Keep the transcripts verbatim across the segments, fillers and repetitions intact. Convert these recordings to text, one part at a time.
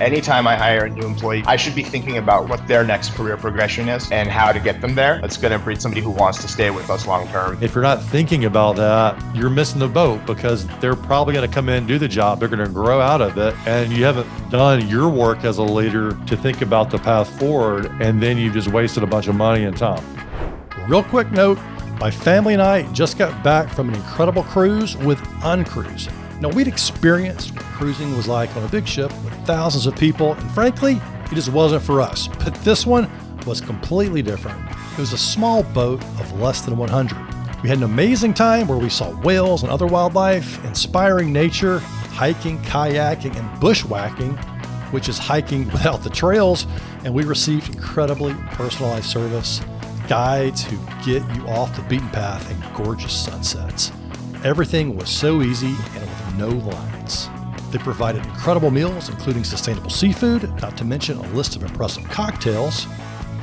Anytime I hire a new employee, I should be thinking about what their next career progression is and how to get them there. That's going to breed somebody who wants to stay with us long term. If you're not thinking about that, you're missing the boat because they're probably going to come in and do the job. They're going to grow out of it. And you haven't done your work as a leader to think about the path forward. And then you've just wasted a bunch of money and time. Real quick note, my family and I just got back from an incredible cruise with UnCruise. Now, we'd experienced what cruising was like on a big ship with thousands of people, and frankly, it just wasn't for us. But this one was completely different. It was a small boat of less than one hundred. We had an amazing time where we saw whales and other wildlife, inspiring nature, hiking, kayaking, and bushwhacking, which is hiking without the trails, and we received incredibly personalized service, guides who get you off the beaten path, and gorgeous sunsets. Everything was so easy and with no lines. They provided incredible meals, including sustainable seafood, not to mention a list of impressive cocktails.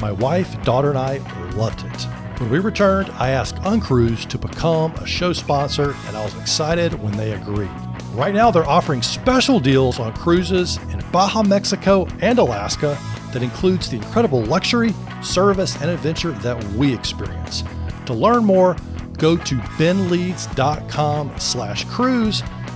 My wife, daughter, and I loved it. When we returned, I asked UnCruise to become a show sponsor, and I was excited when they agreed. Right now, they're offering special deals on cruises in Baja, Mexico, and Alaska that includes the incredible luxury, service, and adventure that we experience. To learn more, go to benleads.com slash cruise.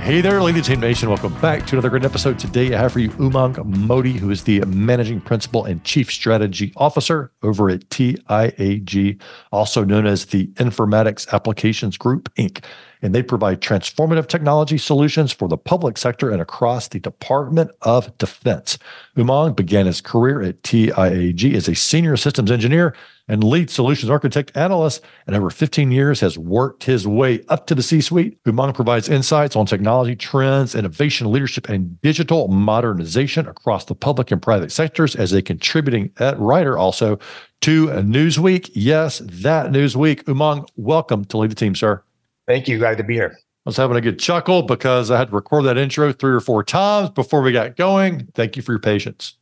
Hey there, Lead the Team Nation. Welcome back to another great episode. Today, I have for you Umang Modi, who is the Managing Principal and Chief Strategy Officer over at T I A G, also known as the Informatics Applications Group, Incorporated, and they provide transformative technology solutions for the public sector and across the Department of Defense. Umang began his career at T I A G as a senior systems engineer and lead solutions architect analyst, and over fifteen years has worked his way up to the C-suite. Umang provides insights on technology trends, innovation, leadership, and digital modernization across the public and private sectors as a contributing writer also to Newsweek. Yes, that Newsweek. Umang, welcome to Lead the Team, sir. Thank you. Glad to be here. I was having a good chuckle because I had to record that intro three or four times before we got going. Thank you for your patience.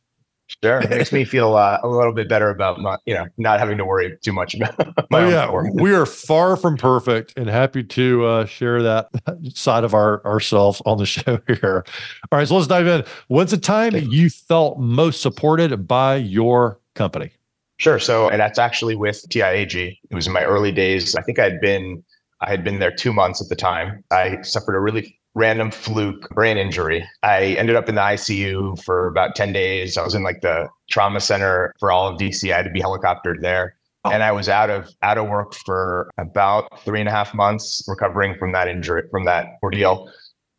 Sure. It makes me feel uh, a little bit better about not, you know, not having to worry too much about my oh, yeah. Own we are far from perfect and happy to uh, share that side of our ourselves on the show here. All right. So let's dive in. When's the time you felt most supported by your company? Sure. So, and that's actually with T I A G. It was in my early days. I think I'd been I had been there two months at the time. I suffered a really random fluke brain injury. I ended up in the I C U for about ten days. I was in like the trauma center for all of D C. I had to be helicoptered there. Oh. And I was out of out of work for about three and a half months recovering from that injury, from that ordeal.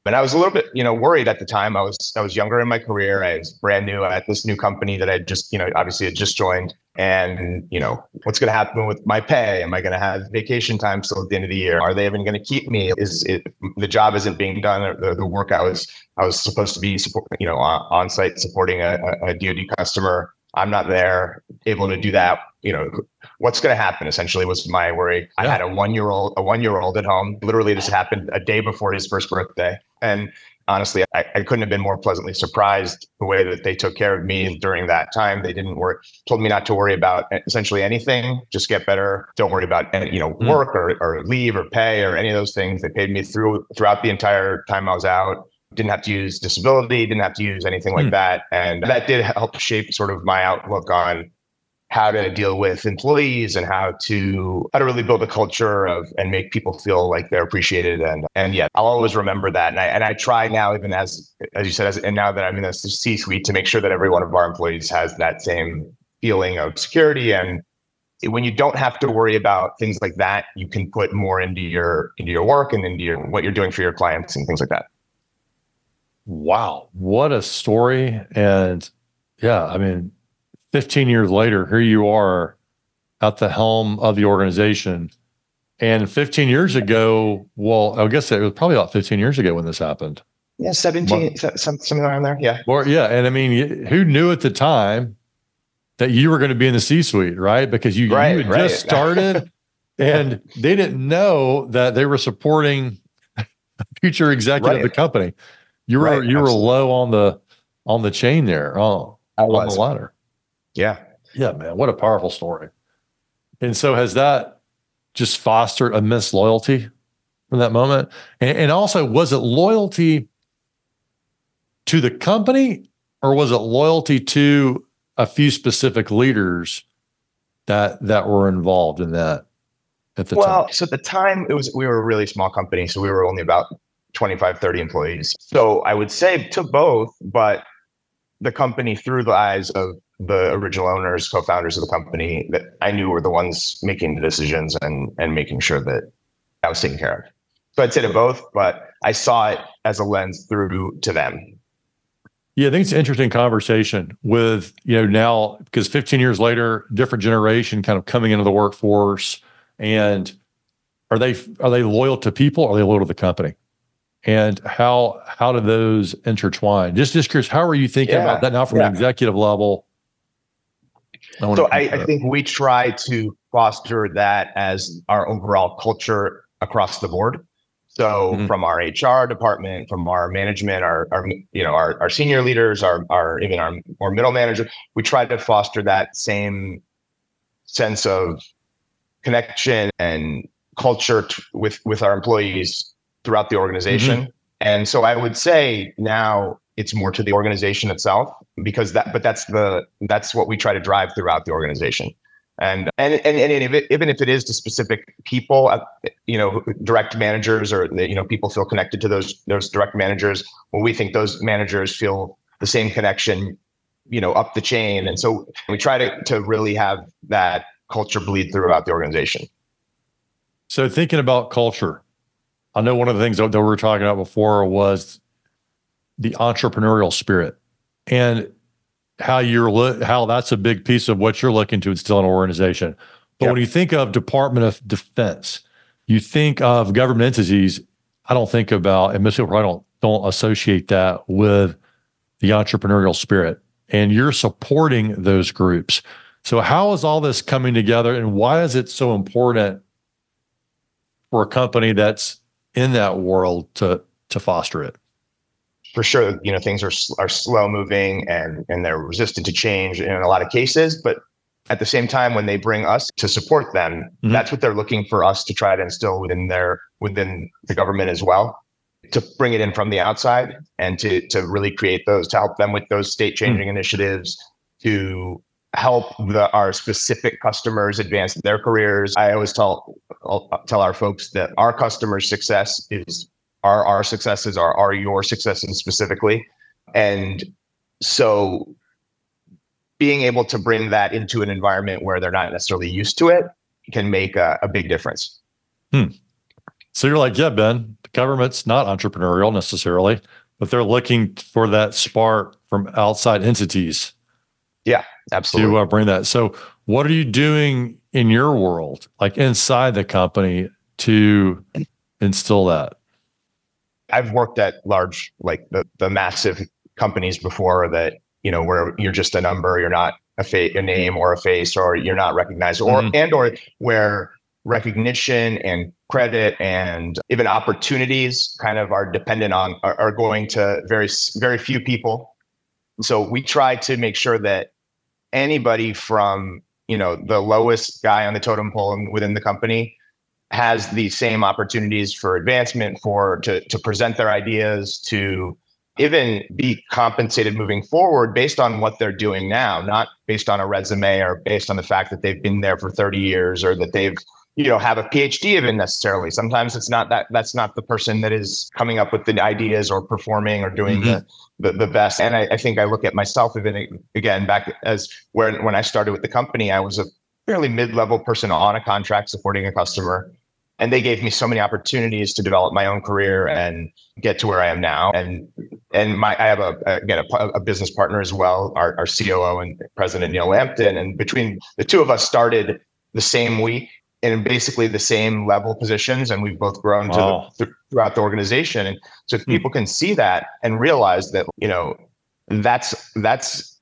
And I was a little bit, you know, worried at the time. I was I was younger in my career. I was brand new at this new company that I just, you know, obviously had just joined. And, you know, what's going to happen with my pay? Am I going to have vacation time still at the end of the year? Are they even going to keep me? Is it, the job isn't being done? Or the, the work I was I was supposed to be, support, you know, on, on site supporting a, a D O D customer. I'm not there able to do that. You know, what's going to happen essentially was my worry. Yeah. I had a one-year-old, a one-year-old at home. Literally, this happened a day before his first birthday. And honestly, I, I couldn't have been more pleasantly surprised the way that they took care of me during that time. They didn't worry, told me not to worry about essentially anything, just get better. Don't worry about any, you know, work or, or leave or pay or any of those things. They paid me through throughout the entire time I was out. Didn't have to use disability, didn't have to use anything like mm. that. And that did help shape sort of my outlook on how to deal with employees and how to how to really build a culture of and make people feel like they're appreciated. And and yeah, I'll always remember that. And I and I try now, even as as you said, as and now that I'm in the C-suite, to make sure that every one of our employees has that same feeling of security. And when you don't have to worry about things like that, you can put more into your into your work and into your, what you're doing for your clients and things like that. Wow. What a story. And yeah, I mean, fifteen years later, here you are at the helm of the organization. And fifteen years ago, well, I guess it was probably about fifteen years ago when this happened. Yeah, seventeen, but, some, something around there. Yeah. Or, yeah. And I mean, who knew at the time that you were going to be in the C-suite, right? Because you, right, you had right. just started and they didn't know that they were supporting a future executive right. of the company. You were right, you absolutely. were low on the on the chain there, on, on the ladder. Yeah. Yeah, man. What a powerful story. And so has that just fostered immense loyalty from that moment? And, and also, was it loyalty to the company or was it loyalty to a few specific leaders that that were involved in that at the well, time? Well, so at the time, it was we were a really small company. So we were only about twenty-five, thirty employees. So I would say to both, but the company through the eyes of the original owners, co-founders of the company that I knew were the ones making the decisions and, and making sure that I was taken care of. So I'd say to both, but I saw it as a lens through to them. Yeah, I think it's an interesting conversation with, you know, now, because fifteen years later, different generation kind of coming into the workforce. And are they are they loyal to people? Or are they loyal to the company? And how how do those intertwine? Just, just curious, how are you thinking yeah. about that now from yeah. an executive level? I so I, I think we try to foster that as our overall culture across the board. So mm-hmm. from our H R department, from our management, our, our you know our, our senior leaders, our our even our more middle manager, we try to foster that same sense of connection and culture t- with with our employees throughout the organization. Mm-hmm. And so I would say now it's more to the organization itself because that, but that's the, that's what we try to drive throughout the organization. And, and, and, and if it, even if it is to specific people, you know, direct managers or, you know, people feel connected to those, those direct managers, well, we think those managers feel the same connection, you know, up the chain. And so we try to, to really have that culture bleed throughout the organization. So thinking about culture, I know one of the things that we were talking about before was the entrepreneurial spirit and how you're lo- how that's a big piece of what you're looking to instill in an organization. But yep. when you think of Department of Defense, you think of government entities. I don't think about, and most people probably don't don't associate that with the entrepreneurial spirit. And you're supporting those groups. So how is all this coming together, and why is it so important for a company that's in that world to to foster it? For sure, you know, things are are slow moving and and they're resistant to change in a lot of cases. But at the same time, when they bring us to support them, mm-hmm. that's what they're looking for us to try to instill within their within the government as well, to bring it in from the outside and to to really create those, to help them with those state changing mm-hmm. initiatives, to help the, our specific customers advance their careers. I always tell I'll tell our folks that our customers' success is Are our successes are are your successes specifically, and so being able to bring that into an environment where they're not necessarily used to it can make a, a big difference. Hmm. So you're like, yeah, Ben, the government's not entrepreneurial necessarily, but they're looking for that spark from outside entities. Yeah, absolutely. To uh, bring that. So what are you doing in your world, like inside the company, to instill that? I've worked at large, like the, the massive companies before that, you know, where you're just a number, you're not a, fa- a name or a face, or you're not recognized, or mm-hmm. and or where recognition and credit and even opportunities kind of are dependent on, are, are going to very, very few people. So we try to make sure that anybody from, you know, the lowest guy on the totem pole within the company has the same opportunities for advancement, for to to present their ideas, to even be compensated moving forward based on what they're doing now, not based on a resume or based on the fact that they've been there for thirty years or that they've, you know, have a P H D even necessarily. Sometimes it's not that, that's not the person that is coming up with the ideas or performing or doing mm-hmm. the, the the best. And I, I think I look at myself even again back as where when I started with the company, I was a fairly mid-level person on a contract supporting a customer. And they gave me so many opportunities to develop my own career and get to where I am now. And and my I have a, a again a, a business partner as well, our, our C O O and President Neil Lampton. And between the two of us, started the same week in basically the same level positions, and we've both grown wow. to the, throughout the organization. And so if people can see that and realize that, you know, that's that's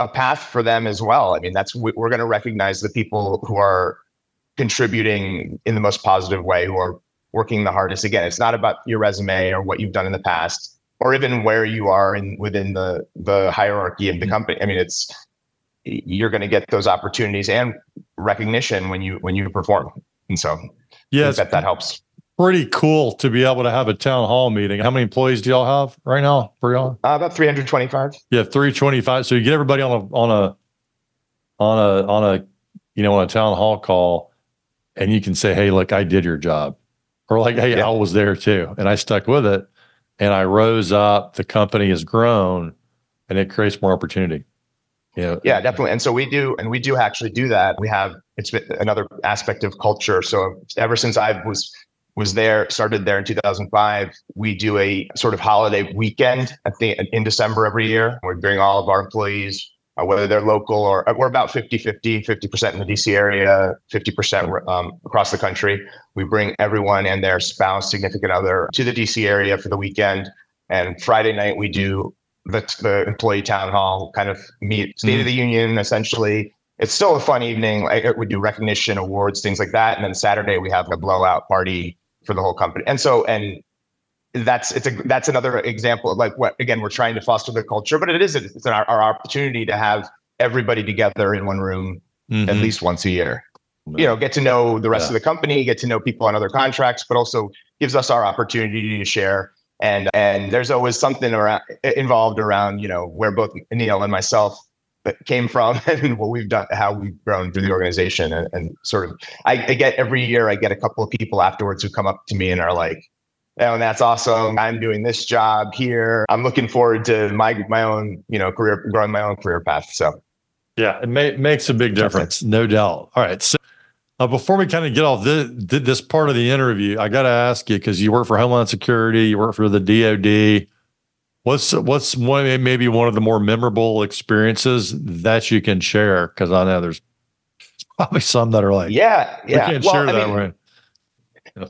a path for them as well. I mean, that's we're going to recognize the people who are contributing in the most positive way, who are working the hardest. Again, it's not about your resume or what you've done in the past, or even where you are in within the the hierarchy of the company. I mean, it's you're going to get those opportunities and recognition when you when you perform. And so, yeah, I bet that helps. Pretty cool to be able to have a town hall meeting. How many employees do y'all have right now for y'all? Uh, about three hundred twenty-five. Yeah, three hundred twenty-five. So you get everybody on a on a on a on a you know on a town hall call, and you can say, "Hey, look, I did your job," or like, "Hey, yeah. I was there too, and I stuck with it, and I rose up. The company has grown, and it creates more opportunity." You know, yeah, definitely. And so we do, and we do actually do that. We have it's another aspect of culture. So ever since I was was there, started there in two thousand five. We do a sort of holiday weekend at the, in December every year. We bring all of our employees, uh, whether they're local or we're about fifty-fifty, fifty percent in the D C area, fifty percent um, across the country. We bring everyone and their spouse, significant other to the D C area for the weekend. And Friday night, we do the, the employee town hall kind of meet, State mm-hmm. of the Union, essentially. It's still a fun evening. Like, we do recognition, awards, things like that. And then Saturday, we have a blowout party for the whole company. And so, and that's, it's a, that's another example of like what, again, we're trying to foster the culture, but it is, it's an, our, our opportunity to have everybody together in one room mm-hmm. at least once a year, yeah. you know, get to know the rest yeah. of the company, get to know people on other contracts, but also gives us our opportunity to share. And, and there's always something around involved around, you know, where both Neil and myself came from and what we've done, how we've grown through the organization. And, and sort of, I, I get every year, I get a couple of people afterwards who come up to me and are like, "Oh, that's awesome. I'm doing this job here. I'm looking forward to my, my own, you know, career, growing my own career path." So yeah, it may, makes a big difference. No doubt. All right. So uh, before we kind of get off this, this part of the interview, I got to ask you, cause you work for Homeland Security, you work for the D O D. What's what's one maybe one of the more memorable experiences that you can share? Because I know there's probably some that are like, yeah, yeah, we can't well, share I that mean, right. Yeah.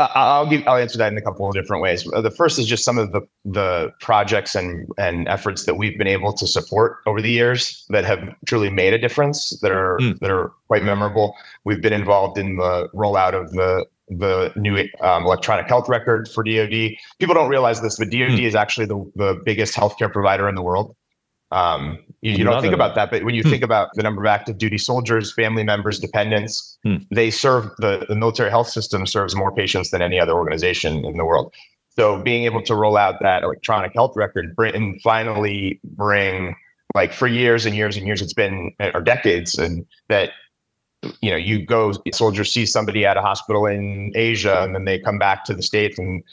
I'll give I'll answer that in a couple of different ways. The first is just some of the the projects and and efforts that we've been able to support over the years that have truly made a difference. That are mm. that are quite memorable. We've been involved in the rollout of the. the new um, electronic health record for D O D. People don't realize this, but D O D hmm. is actually the, the biggest healthcare provider in the world. Um, you, you don't think that. about that, but when you hmm. think about the number of active duty soldiers, family members, dependents, hmm. they serve the, the military health system serves more patients than any other organization in the world. So being able to roll out that electronic health record and finally bring, like for years and years and years, it's been, or decades, and that you know, you go, soldiers see somebody at a hospital in Asia, and then they come back to the States, and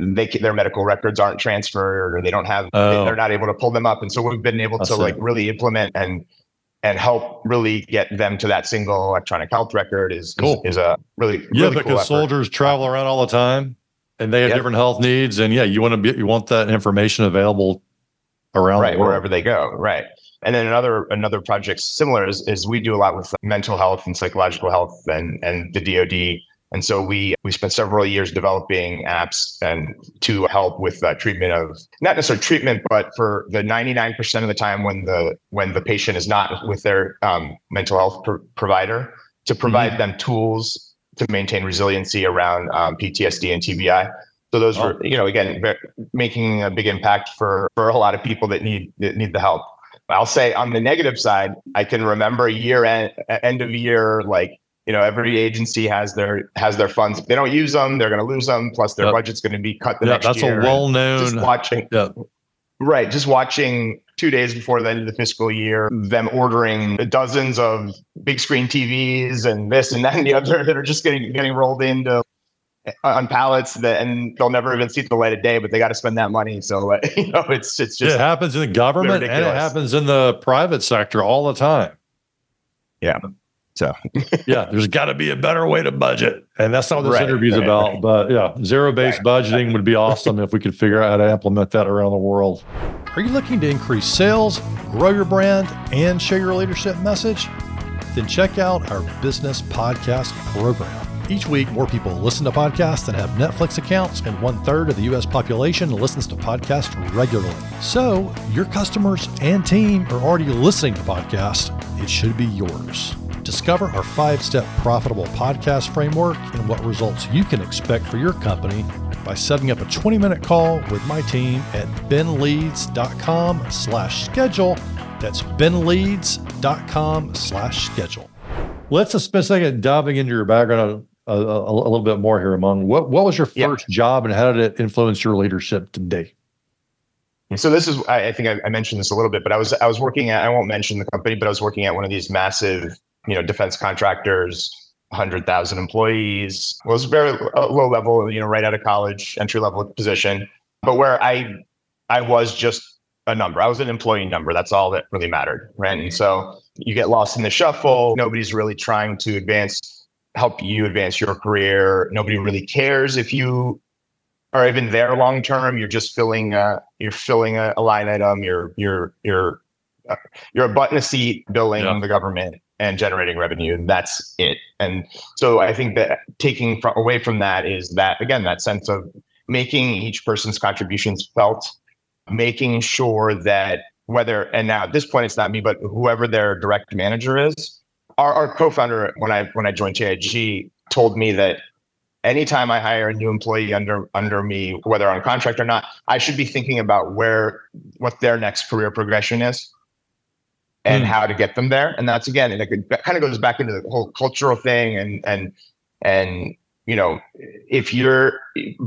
they their medical records aren't transferred, or they don't have, oh. they're not able to pull them up. And so we've been able That's to it. like really implement and and help really get them to that single electronic health record is cool. is, is a really, really yeah, because cool soldiers travel around all the time, and they have yep. different health needs, and yeah, you want to be you want that information available around right the world. wherever they go, right. And then another another project similar is, is we do a lot with mental health and psychological health and, and the D O D. And so we we spent several years developing apps and to help with uh, treatment of, not necessarily treatment, but for the ninety-nine percent of the time when the when the patient is not with their um, mental health pr- provider, to provide mm-hmm. them tools to maintain resiliency around um, P T S D and T B I. So those oh. were, you know, again, very, making a big impact for, for a lot of people that need that need the help. I'll say on the negative side, I can remember year end, end of year, like, you know, every agency has their has their funds. If they don't use them, they're going to lose them. Plus, their yep. budget's going to be cut the yep, next that's year. That's a well-known. Just watching, yep. right? Just watching two days before the end of the fiscal year, them ordering dozens of big screen T Vs and this and that and the other that are just getting getting rolled into. on pallets that, and they'll never even see the light of day, but they got to spend that money. So, you know, it's, it's just, it happens in the government ridiculous. and it happens in the private sector all the time. Yeah. So yeah, there's gotta be a better way to budget. And that's not what this right, interview's right, about, right. but yeah, zero-based right. budgeting would be awesome if we could figure out how to implement that around the world. Are you looking to increase sales, grow your brand, and share your leadership message? Then check out our business podcast program. Each week, more people listen to podcasts than have Netflix accounts, and one-third of the U S population listens to podcasts regularly. So your customers and team are already listening to podcasts. It should be yours. Discover our five-step profitable podcast framework and what results you can expect for your company by setting up a twenty-minute call with my team at benleads.com slash schedule. That's benleads.com slash schedule. Let's just spend a second diving into your background a, a, a little bit more here, Umang. What, what was your first yeah. job and how did it influence your leadership today? So this is, I, I think I, I mentioned this a little bit, but I was I was working at, I won't mention the company, but I was working at one of these massive, you know, defense contractors, one hundred thousand employees. Well, it was very low level, you know, right out of college, entry level position, but where I I was just a number. I was an employee number. That's all that really mattered, right? And so you get lost in the shuffle. Nobody's really trying to advance, help you advance your career. Nobody really cares if you are even there long term. You're just filling a, you're filling a, a line item. You're you're you're uh, you're a butt in a seat, billing yeah. the government and generating revenue, and that's it. And so I think that taking from, away from that is that, again, that sense of making each person's contributions felt, making sure that whether, and now at this point, it's not me, but whoever their direct manager is, our, our co-founder, when I when I joined T I A G, told me that anytime I hire a new employee under under me, whether on contract or not, I should be thinking about where, what their next career progression is, and mm. how to get them there. And that's, again, and it kind of goes back into the whole cultural thing. And, and, and, you know, if you're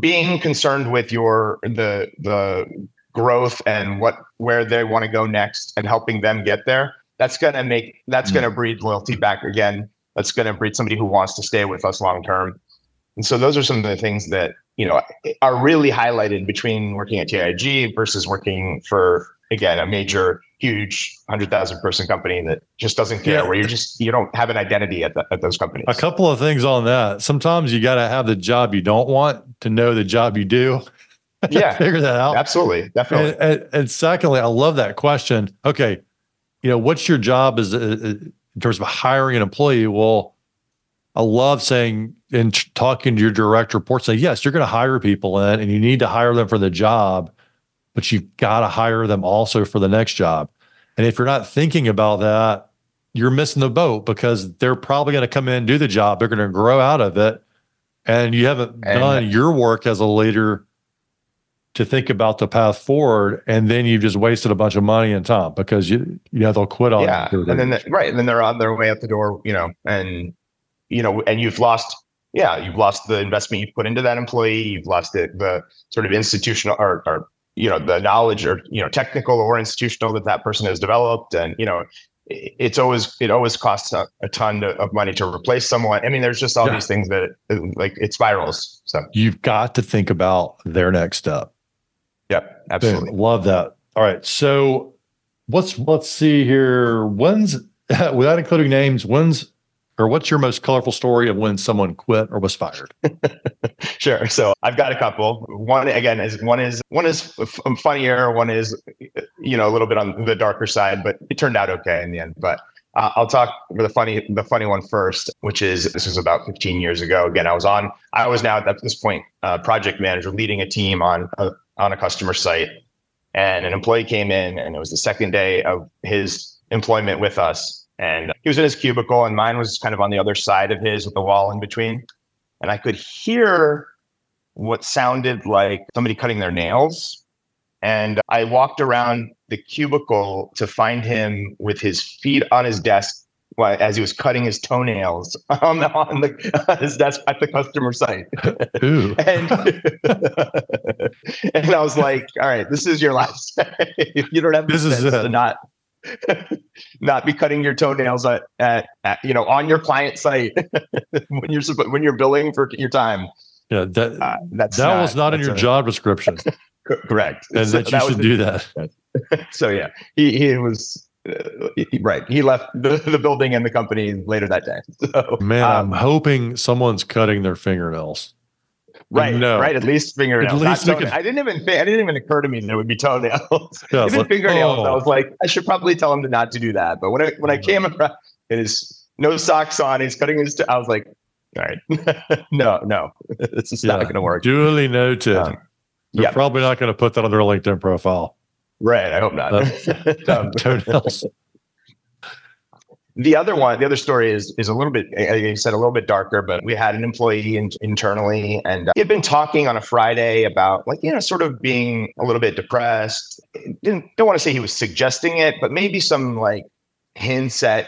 being concerned with your, the, the growth and what, where they want to go next and helping them get there, that's going to make, that's mm. going to breed loyalty back again. That's going to breed somebody who wants to stay with us long-term. And so those are some of the things that, you know, are really highlighted between working at T I A G versus working for, again, a major, huge one hundred thousand person company that just doesn't care, yeah. where you just, you don't have an identity at, the, at those companies. A couple of things on that. Sometimes you got to have the job you don't want to know the job you do. Yeah. Figure that out. Absolutely. Definitely. And, and, and secondly, I love that question. Okay. You know, what's your job as uh, in terms of hiring an employee? Well, I love saying and talking to your direct reports, say, yes, you're going to hire people in and you need to hire them for the job, but you've got to hire them also for the next job. And if you're not thinking about that, you're missing the boat because they're probably going to come in and do the job. They're going to grow out of it. And you haven't and done your work as a leader to think about the path forward. And then you've just wasted a bunch of money and time because you, you know, they'll quit on it. Yeah. And then, the, right. And then they're on their way out the door, you know, and, you know, and you've lost, yeah, you've lost the investment you put into that employee. You've lost the, the sort of institutional or, or, you know, the knowledge or, you know, technical or institutional that that person has developed. And, you know, it's always, it always costs a, a ton of money to replace someone. I mean, there's just all yeah. these things that it, like it spirals. So you've got to think about their next step. Yep. Absolutely. Dude, love that. All right. So what's, let's see here. When's, without including names, when's, or what's your most colorful story of when someone quit or was fired? Sure. So I've got a couple. One, again, is one is one is funnier. One is, you know, a little bit on the darker side, but it turned out okay in the end. But uh, I'll talk for the funny the funny one first, which is this was about fifteen years ago. Again, I was on. I was now at this point uh, project manager, leading a team on a, on a customer site, and an employee came in, and it was the second day of his employment with us. And he was in his cubicle and mine was kind of on the other side of his with the wall in between. And I could hear what sounded like somebody cutting their nails. And I walked around the cubicle to find him with his feet on his desk as he was cutting his toenails on, the, on, the, on his desk at the customer site. and, and I was like, all right, this is your last day. If you don't have this is to not... not be cutting your toenails at, at, at you know on your client site when you're when you're billing for your time. Yeah, that uh, that's that not, was not in your a, job description. Correct, and so that you that should do that. So yeah, he he was uh, he, right. He left the, the building and the company later that day. So, Man, um, I'm hoping someone's cutting their fingernails. Right, no. right. At least fingernails. At least can... I didn't even think. I didn't even occur to me that it would be toenails. Yeah, even like, fingernails. Oh. I was like, I should probably tell him to not to do that. But when I when I came across, it is no socks on. He's cutting his. T- I was like, right? no, no, this is yeah. not going to work. Duly noted. Um, They're yep. probably not going to put that on their LinkedIn profile. Right. I hope not. Uh, um, the other one, the other story is is a little bit, like you said, a little bit darker, but we had an employee in, internally, and uh, he had been talking on a Friday about, like, you know, sort of being a little bit depressed. Didn't, don't want to say he was suggesting it, but maybe some like hints at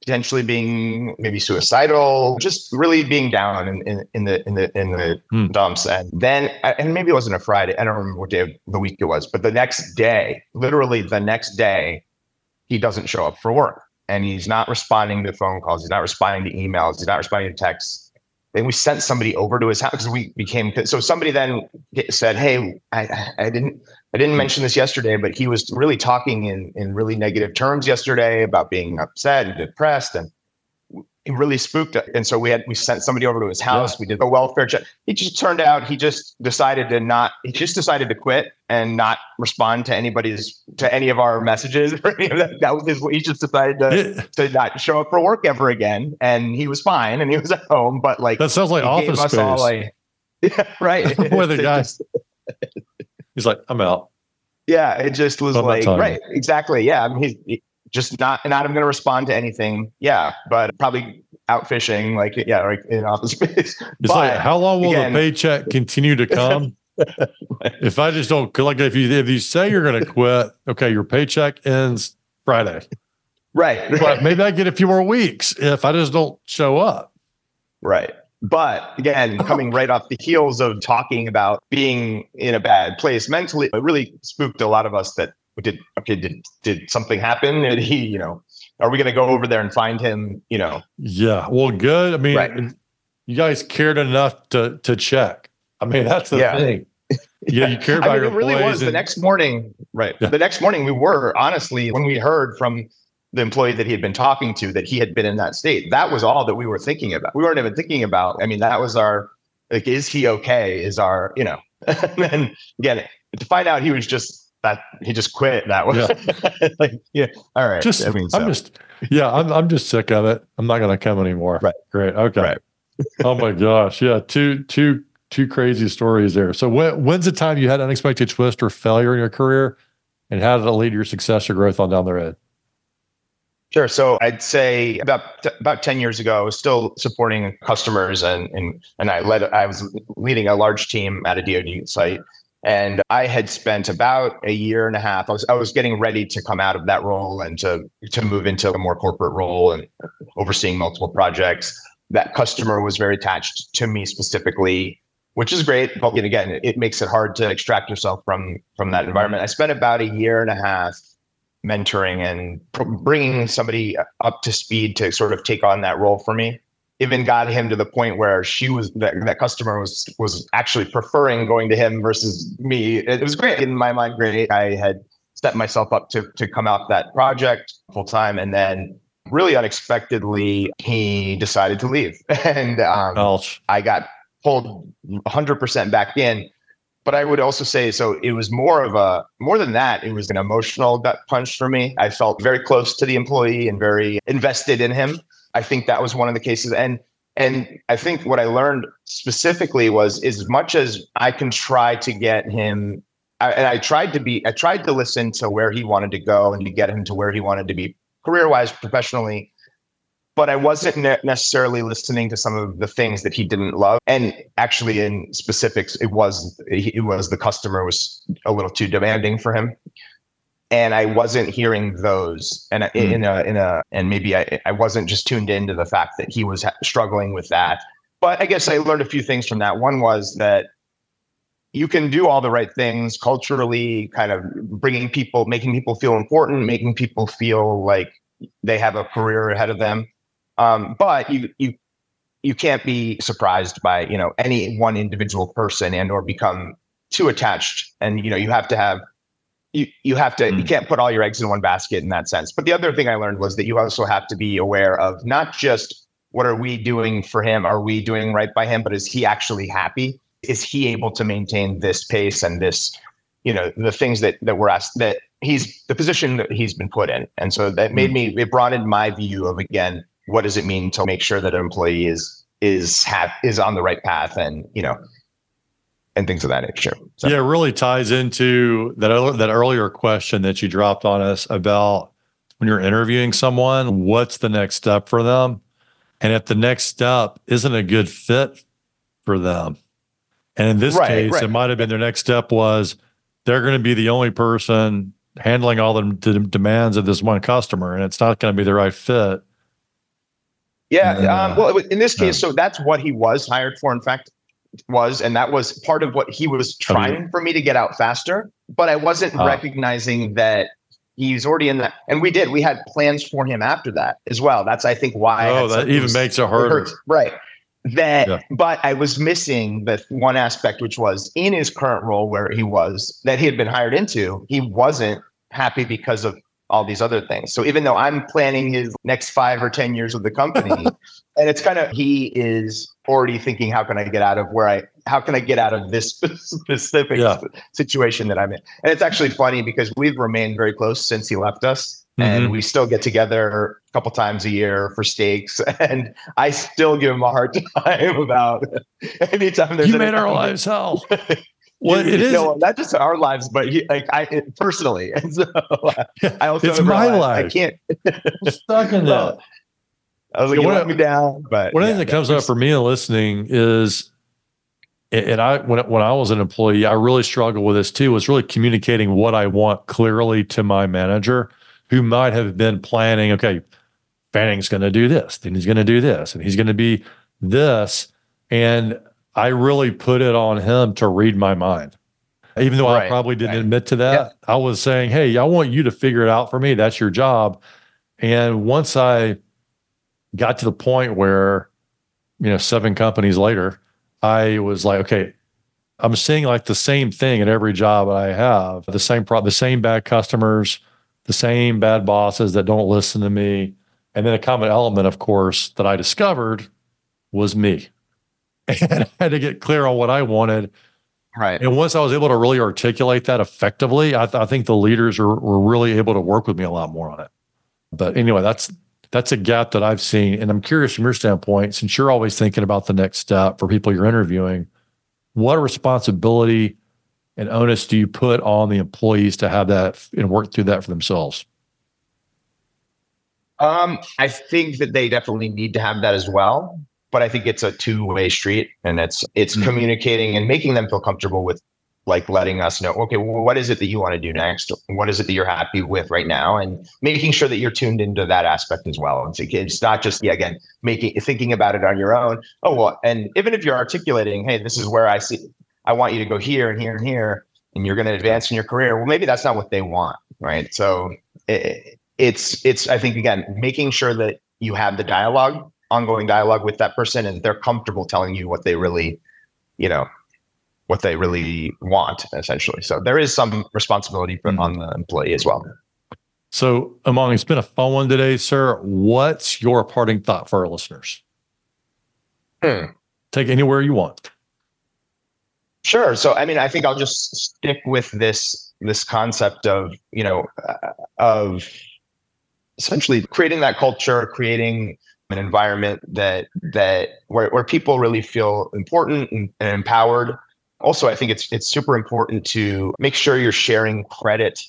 potentially being maybe suicidal, just really being down in, in, in the in the in the mm. dumps. And then, and maybe it wasn't a Friday, I don't remember what day of the week it was, but the next day, literally the next day, he doesn't show up for work, and he's not responding to phone calls, he's not responding to emails, he's not responding to texts. Then we sent somebody over to his house because we became so. Somebody then said, "Hey, I, I didn't." I didn't mention this yesterday, but he was really talking in, in really negative terms yesterday about being upset and depressed, and it really spooked us. And so we had we sent somebody over to his house. Yeah. We did a welfare check. It just turned out he just decided to not. He just decided to quit and not respond to anybody's to any of our messages or any of that. That was his. He just decided to to not show up for work ever again, and he was fine and he was at home. But like that sounds like Office Space. All, like, yeah, right. Where the guys. He's like, I'm out. Yeah, it just was like, right, exactly. Yeah, I mean, he's he just not, not I'm going to respond to anything. Yeah, but probably out fishing, like, yeah, like in Office Space. It's but, like, how long will again, the paycheck continue to come? If I just don't, like, if you if you say you're going to quit, okay, your paycheck ends Friday. Right. But maybe I get a few more weeks if I just don't show up. Right. But again, coming right off the heels of talking about being in a bad place mentally, it really spooked a lot of us that did, okay, did, did something happen? Did he, you know, are we going to go over there and find him, you know? Yeah. Well, good. I mean, right. You guys cared enough to, to check. I mean, that's the yeah. thing. Yeah, you care about I mean, your employees. It really was and- the next morning, right? Yeah. The next morning we were, honestly, when we heard from the employee that he had been talking to, that he had been in that state. That was all that we were thinking about. We weren't even thinking about, I mean, that was our, like, is he okay? Is our, you know, and then again, to find out he was just that, he just quit that way. Yeah. Like, yeah. All right. Just, I mean, so. I'm just, yeah, I'm, I'm just sick of it. I'm not going to come anymore. Right. Great. Okay. Right. Oh my gosh. Yeah. Two, two, two crazy stories there. So when, when's the time you had an unexpected twist or failure in your career, and how did it lead to your success or growth on down the road? Sure. So I'd say about about ten years ago, I was still supporting customers, and and and I led I was leading a large team at a D O D site, and I had spent about a year and a half. I was I was getting ready to come out of that role and to to move into a more corporate role and overseeing multiple projects. That customer was very attached to me specifically, which is great. But again, it makes it hard to extract yourself from from that environment. I spent about a year and a half mentoring and pr- bringing somebody up to speed to sort of take on that role for me. Even got him to the point where she was, that, that customer was was actually preferring going to him versus me. It was great. In my mind, great. I had set myself up to to come out that project full time. And then really unexpectedly, he decided to leave. And um, I got pulled one hundred percent back in. But I would also say, so it was more of a, more than that, it was an emotional gut punch for me. I felt very close to the employee and very invested in him. I think that was one of the cases. And and I think what I learned specifically was, as much as I can try to get him, I, and I tried to be, I tried to listen to where he wanted to go and to get him to where he wanted to be career-wise, professionally, but I wasn't ne- necessarily listening to some of the things that he didn't love. And actually in specifics, it was, it was the customer was a little too demanding for him. And I wasn't hearing those. And mm-hmm. in a, in a, and maybe I, I wasn't just tuned into the fact that he was ha- struggling with that. But I guess I learned a few things from that. One was that you can do all the right things culturally, kind of bringing people, making people feel important, making people feel like they have a career ahead of them. Um, but you you you can't be surprised by, you know, any one individual person and or become too attached. And, you know, you have to have you you have to mm. you can't put all your eggs in one basket in that sense. But the other thing I learned was that you also have to be aware of not just what are we doing for him? Are we doing right by him? But is he actually happy? Is he able to maintain this pace and this, you know, the things that that we're asked, that he's the position that he's been put in. And so that made mm. me, it broadened my view of, again, what does it mean to make sure that an employee is is ha- is on the right path, and you know, and things of that nature. So. Yeah, it really ties into that other, that earlier question that you dropped on us about when you're interviewing someone, what's the next step for them, and if the next step isn't a good fit for them, and in this right, case, right. it might have been their next step was they're going to be the only person handling all the d- demands of this one customer, and it's not going to be the right fit. Yeah. No, um, well, in this case, no. so that's what he was hired for, in fact, was. And that was part of what he was trying okay. for me to get out faster. But I wasn't uh, recognizing that he's already in that. And we did. We had plans for him after that as well. That's, I think, why. Oh, that even makes it harder. Right. That, yeah. But I was missing the one aspect, which was in his current role where he was, that he had been hired into, he wasn't happy because of all these other things. So even though I'm planning his next five or ten years with the company, and it's kind of, he is already thinking, how can I get out of where I, how can I get out of this specific yeah. situation that I'm in? And it's actually funny because we've remained very close since he left us, mm-hmm. and we still get together a couple times a year for steaks. And I still give him a hard time about anytime there's you made our lives hell. Well, it is know, not just our lives, but he, like I it, personally, and so uh, I also it's my life. I can't I'm stuck in that. I was like, you let me down. But one yeah, thing that comes up for me in listening is, and I when when I was an employee, I really struggled with this too. Was really communicating what I want clearly to my manager, who might have been planning. Okay, Fanning's going to do this, then he's going to do this, and he's going to be this, and I really put it on him to read my mind. Even though right, I probably didn't right. admit to that, yeah. I was saying, hey, I want you to figure it out for me. That's your job. And once I got to the point where, you know, seven companies later, I was like, okay, I'm seeing like the same thing at every job I have, the same problem, the same bad customers, the same bad bosses that don't listen to me. And then a common element, of course, that I discovered was me. And I had to get clear on what I wanted. Right. And once I was able to really articulate that effectively, I, th- I think the leaders are, were really able to work with me a lot more on it. But anyway, that's that's a gap that I've seen. And I'm curious from your standpoint, since you're always thinking about the next step for people you're interviewing, what responsibility and onus do you put on the employees to have that and work through that for themselves? Um, I think that they definitely need to have that as well. But I think it's a two-way street, and it's it's mm-hmm. communicating and making them feel comfortable with, like, letting us know, okay, well, what is it that you want to do next? What is it that you're happy with right now? And making sure that you're tuned into that aspect as well. It's, it's not just, yeah, again, making thinking about it on your own. Oh, well, and even if you're articulating, hey, this is where I see, I want you to go here and here and here, and you're going to advance in your career. Well, maybe that's not what they want, right? So it, it's it's I think, again, making sure that you have the dialogue. ongoing dialogue with that person, and they're comfortable telling you what they really, you know, what they really want, essentially. So there is some responsibility mm-hmm. on the employee as well. So Umang, it's been a fun one today, sir. What's your parting thought for our listeners? Hmm. Take anywhere you want. Sure. So, I mean, I think I'll just stick with this, this concept of, you know, uh, of essentially creating that culture, creating an environment that that where, where people really feel important and, and empowered. Also, I think it's it's super important to make sure you're sharing credit,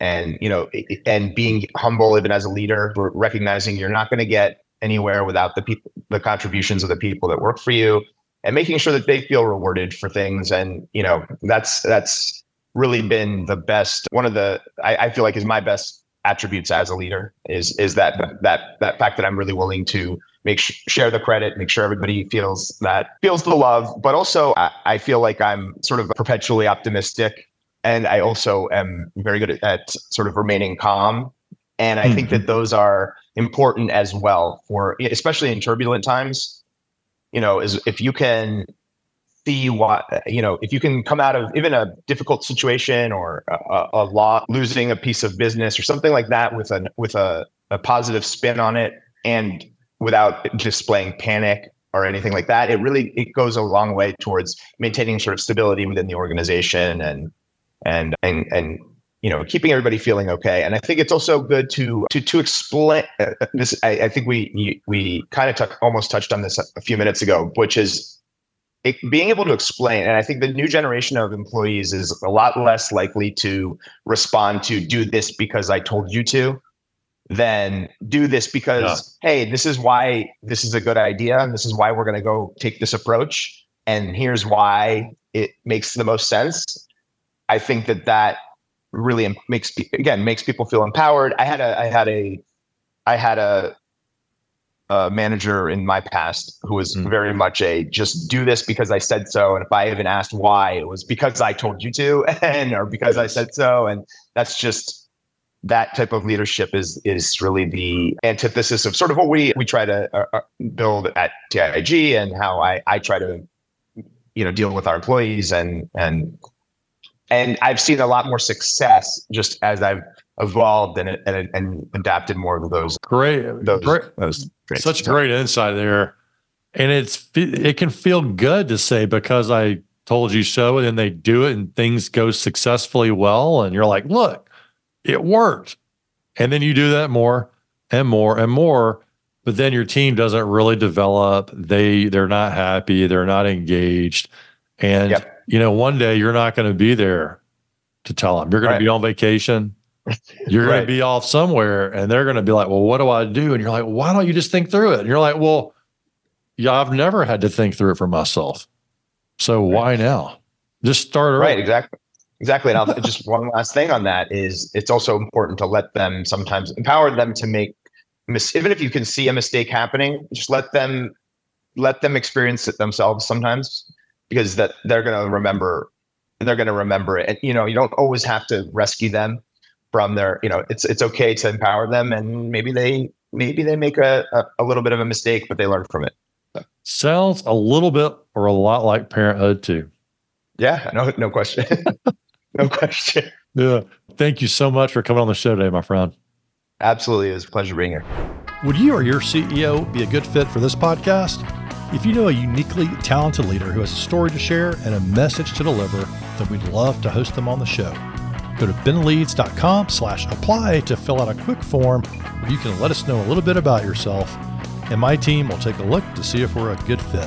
and you know, and being humble even as a leader, recognizing you're not going to get anywhere without the people, the contributions of the people that work for you, and making sure that they feel rewarded for things. And you know, that's that's really been the best. One of the I, I feel like is my best attributes as a leader is is that that that fact that I'm really willing to make sh- share the credit, make sure everybody feels that feels the love, but also I, I feel like I'm sort of perpetually optimistic, and I also am very good at, at sort of remaining calm. And I mm-hmm. think that those are important as well, for especially in turbulent times. You know, is if you can see what you know, if you can come out of even a difficult situation or a, a lot losing a piece of business or something like that with an with a, a positive spin on it, and without displaying panic or anything like that, it really it goes a long way towards maintaining sort of stability within the organization and and and and you know, keeping everybody feeling okay. And I think it's also good to to to explain uh, this. I, I think we we kind of t- almost touched on this a few minutes ago, which is it, being able to explain. And I think the new generation of employees is a lot less likely to respond to do this because I told you to, than do this because, yeah. hey, this is why this is a good idea. And this is why we're going to go take this approach. And here's why it makes the most sense. I think that that really makes, again, makes people feel empowered. I had a, I had a, I had a, a manager in my past who was mm. very much a, just do this because I said so. And if I even asked why, it was because I told you to, and, or because I said so. And that's just, that type of leadership is, is really the antithesis of sort of what we, we try to uh, build at T I A G and how I, I try to, you know, deal with our employees and, and, And I've seen a lot more success just as I've evolved and and, and adapted more to those. Great, those, great. Those such great insight there, and it's it can feel good to say because I told you so, and then they do it, and things go successfully well, and you're like, look, it worked, and then you do that more and more and more, but then your team doesn't really develop. They they're not happy. They're not engaged, and. Yep. You know, one day you're not going to be there to tell them. You're going right. to be on vacation. You're right. going to be off somewhere, and they're going to be like, well, what do I do? And you're like, why don't you just think through it? And you're like, well, yeah, I've never had to think through it for myself. So right. why now? Just start it. Right, over. exactly. Exactly. And I'll, just one last thing on that is it's also important to let them sometimes empower them to make mis- even if you can see a mistake happening, just let them let them experience it themselves sometimes. Because that they're going to remember, they're going to remember it. And, you know, you don't always have to rescue them from their, you know, it's it's okay to empower them. And maybe they maybe they make a, a, a little bit of a mistake, but they learn from it. So. Sounds a little bit or a lot like parenthood too. Yeah, no, no question. no question. Yeah. Thank you so much for coming on the show today, my friend. Absolutely. It was a pleasure being here. Would you or your C E O be a good fit for this podcast? If you know a uniquely talented leader who has a story to share and a message to deliver, then we'd love to host them on the show. Go to benleads.com slash apply to fill out a quick form where you can let us know a little bit about yourself, and my team will take a look to see if we're a good fit.